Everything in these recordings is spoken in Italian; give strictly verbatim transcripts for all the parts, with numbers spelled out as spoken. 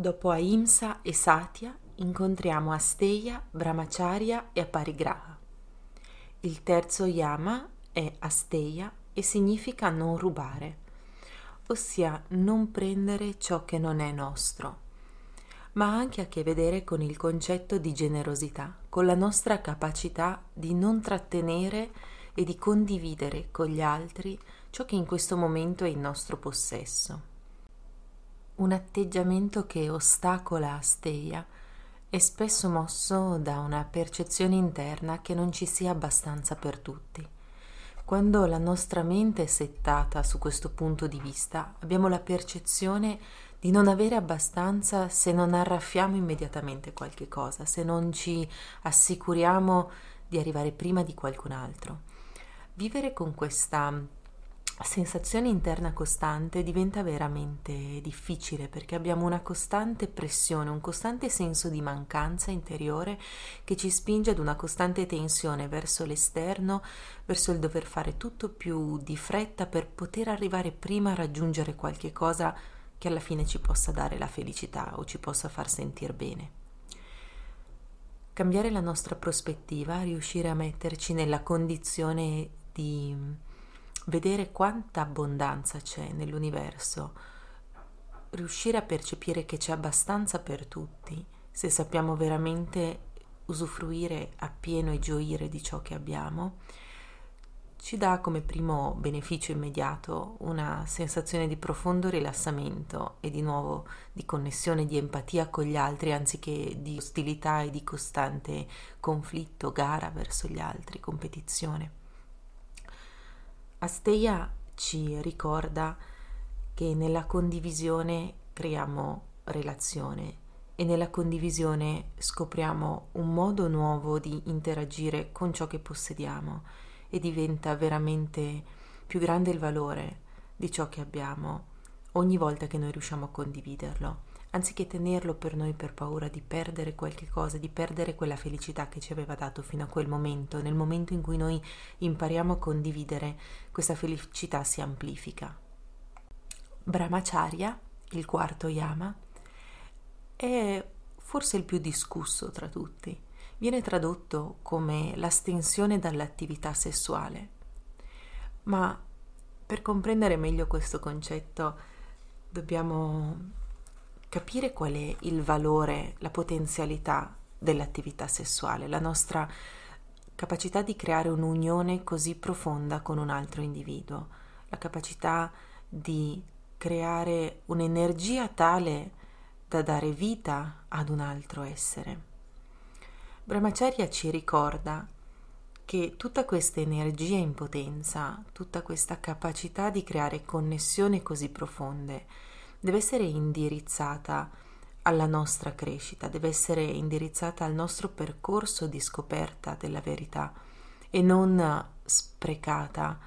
Dopo Ahimsa e Satya incontriamo Asteya, Brahmacharya e Aparigraha. Il terzo Yama è Asteya e significa non rubare, ossia non prendere ciò che non è nostro, ma ha anche a che vedere con il concetto di generosità, con la nostra capacità di non trattenere e di condividere con gli altri ciò che in questo momento è in nostro possesso. Un atteggiamento che ostacola Asteya è spesso mosso da una percezione interna che non ci sia abbastanza per tutti. Quando la nostra mente è settata su questo punto di vista, abbiamo la percezione di non avere abbastanza se non arraffiamo immediatamente qualche cosa, se non ci assicuriamo di arrivare prima di qualcun altro. Vivere con questa sensazione interna costante diventa veramente difficile, perché abbiamo una costante pressione, un costante senso di mancanza interiore che ci spinge ad una costante tensione verso l'esterno, verso il dover fare tutto più di fretta per poter arrivare prima a raggiungere qualche cosa che alla fine ci possa dare la felicità o ci possa far sentire bene. Cambiare la nostra prospettiva, riuscire a metterci nella condizione di vedere quanta abbondanza c'è nell'universo, riuscire a percepire che c'è abbastanza per tutti, se sappiamo veramente usufruire appieno e gioire di ciò che abbiamo, ci dà come primo beneficio immediato una sensazione di profondo rilassamento e di nuovo di connessione, di empatia con gli altri, anziché di ostilità e di costante conflitto, gara verso gli altri, competizione. Asteya ci ricorda che nella condivisione creiamo relazione e nella condivisione scopriamo un modo nuovo di interagire con ciò che possediamo, e diventa veramente più grande il valore di ciò che abbiamo ogni volta che noi riusciamo a condividerlo, anziché tenerlo per noi per paura di perdere qualche cosa, di perdere quella felicità che ci aveva dato fino a quel momento. Nel momento in cui noi impariamo a condividere, questa felicità si amplifica. Brahmacharya, il quarto Yama, è forse il più discusso tra tutti. Viene tradotto come l'astensione dall'attività sessuale, ma per comprendere meglio questo concetto dobbiamo capire qual è il valore, la potenzialità dell'attività sessuale, la nostra capacità di creare un'unione così profonda con un altro individuo, la capacità di creare un'energia tale da dare vita ad un altro essere. Brahmacharya ci ricorda che tutta questa energia in potenza, tutta questa capacità di creare connessioni così profonde deve essere indirizzata alla nostra crescita, deve essere indirizzata al nostro percorso di scoperta della verità e non sprecata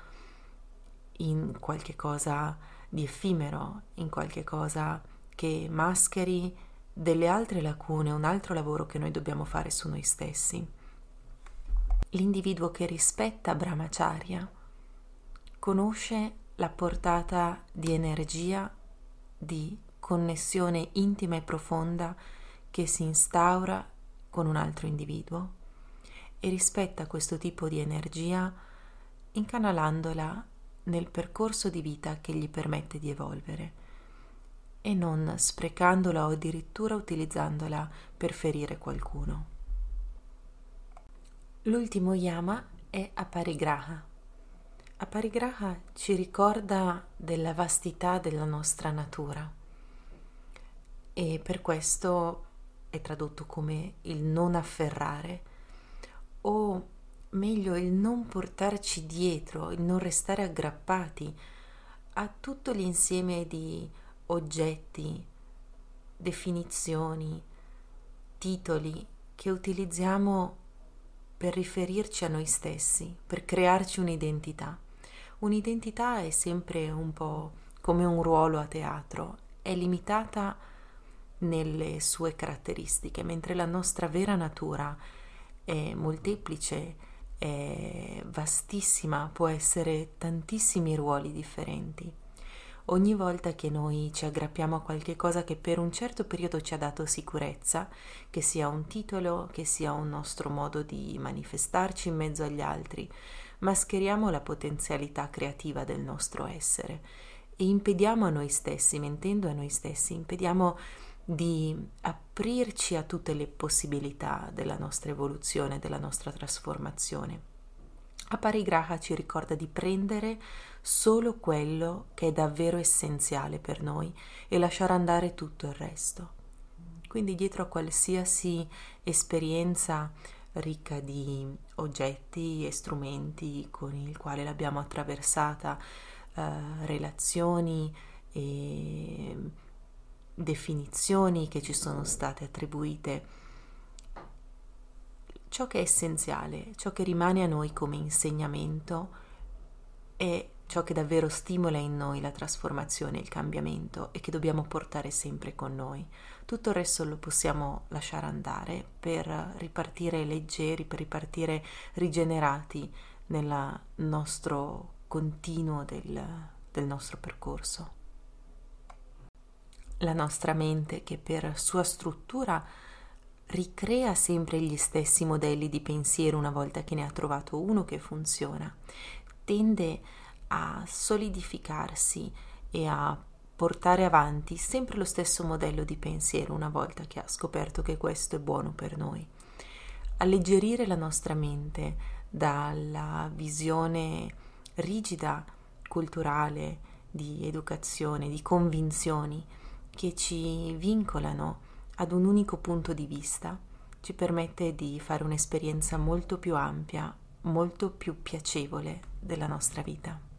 in qualche cosa di effimero, in qualche cosa che mascheri delle altre lacune, un altro lavoro che noi dobbiamo fare su noi stessi. L'individuo che rispetta Brahmacharya conosce la portata di energia, di connessione intima e profonda che si instaura con un altro individuo, e rispetta questo tipo di energia incanalandola nel percorso di vita che gli permette di evolvere, e non sprecandola o addirittura utilizzandola per ferire qualcuno. L'ultimo Yama è Aparigraha. Aparigraha ci ricorda della vastità della nostra natura, e per questo è tradotto come il non afferrare, o meglio il non portarci dietro, il non restare aggrappati a tutto l'insieme di oggetti, definizioni, titoli che utilizziamo per riferirci a noi stessi, per crearci un'identità. Un'identità è sempre un po' come un ruolo a teatro, è limitata nelle sue caratteristiche, mentre la nostra vera natura è molteplice, è vastissima, può essere tantissimi ruoli differenti. Ogni volta che noi ci aggrappiamo a qualche cosa che per un certo periodo ci ha dato sicurezza, che sia un titolo, che sia un nostro modo di manifestarci in mezzo agli altri, mascheriamo la potenzialità creativa del nostro essere e impediamo a noi stessi, mentendo a noi stessi, impediamo di aprirci a tutte le possibilità della nostra evoluzione, della nostra trasformazione. Aparigraha ci ricorda di prendere solo quello che è davvero essenziale per noi e lasciare andare tutto il resto. Quindi dietro a qualsiasi esperienza ricca di oggetti e strumenti con il quale l'abbiamo attraversata, eh, relazioni e definizioni che ci sono state attribuite, ciò che è essenziale, ciò che rimane a noi come insegnamento è ciò che davvero stimola in noi la trasformazione, il cambiamento e che dobbiamo portare sempre con noi. Tutto il resto lo possiamo lasciare andare per ripartire leggeri, per ripartire rigenerati nel nostro continuo del, del nostro percorso. La nostra mente, che per sua struttura ricrea sempre gli stessi modelli di pensiero una volta che ne ha trovato uno che funziona, tende a solidificarsi e a portare avanti sempre lo stesso modello di pensiero una volta che ha scoperto che questo è buono per noi. Alleggerire la nostra mente dalla visione rigida, culturale, di educazione, di convinzioni che ci vincolano ad un unico punto di vista, ci permette di fare un'esperienza molto più ampia, molto più piacevole della nostra vita.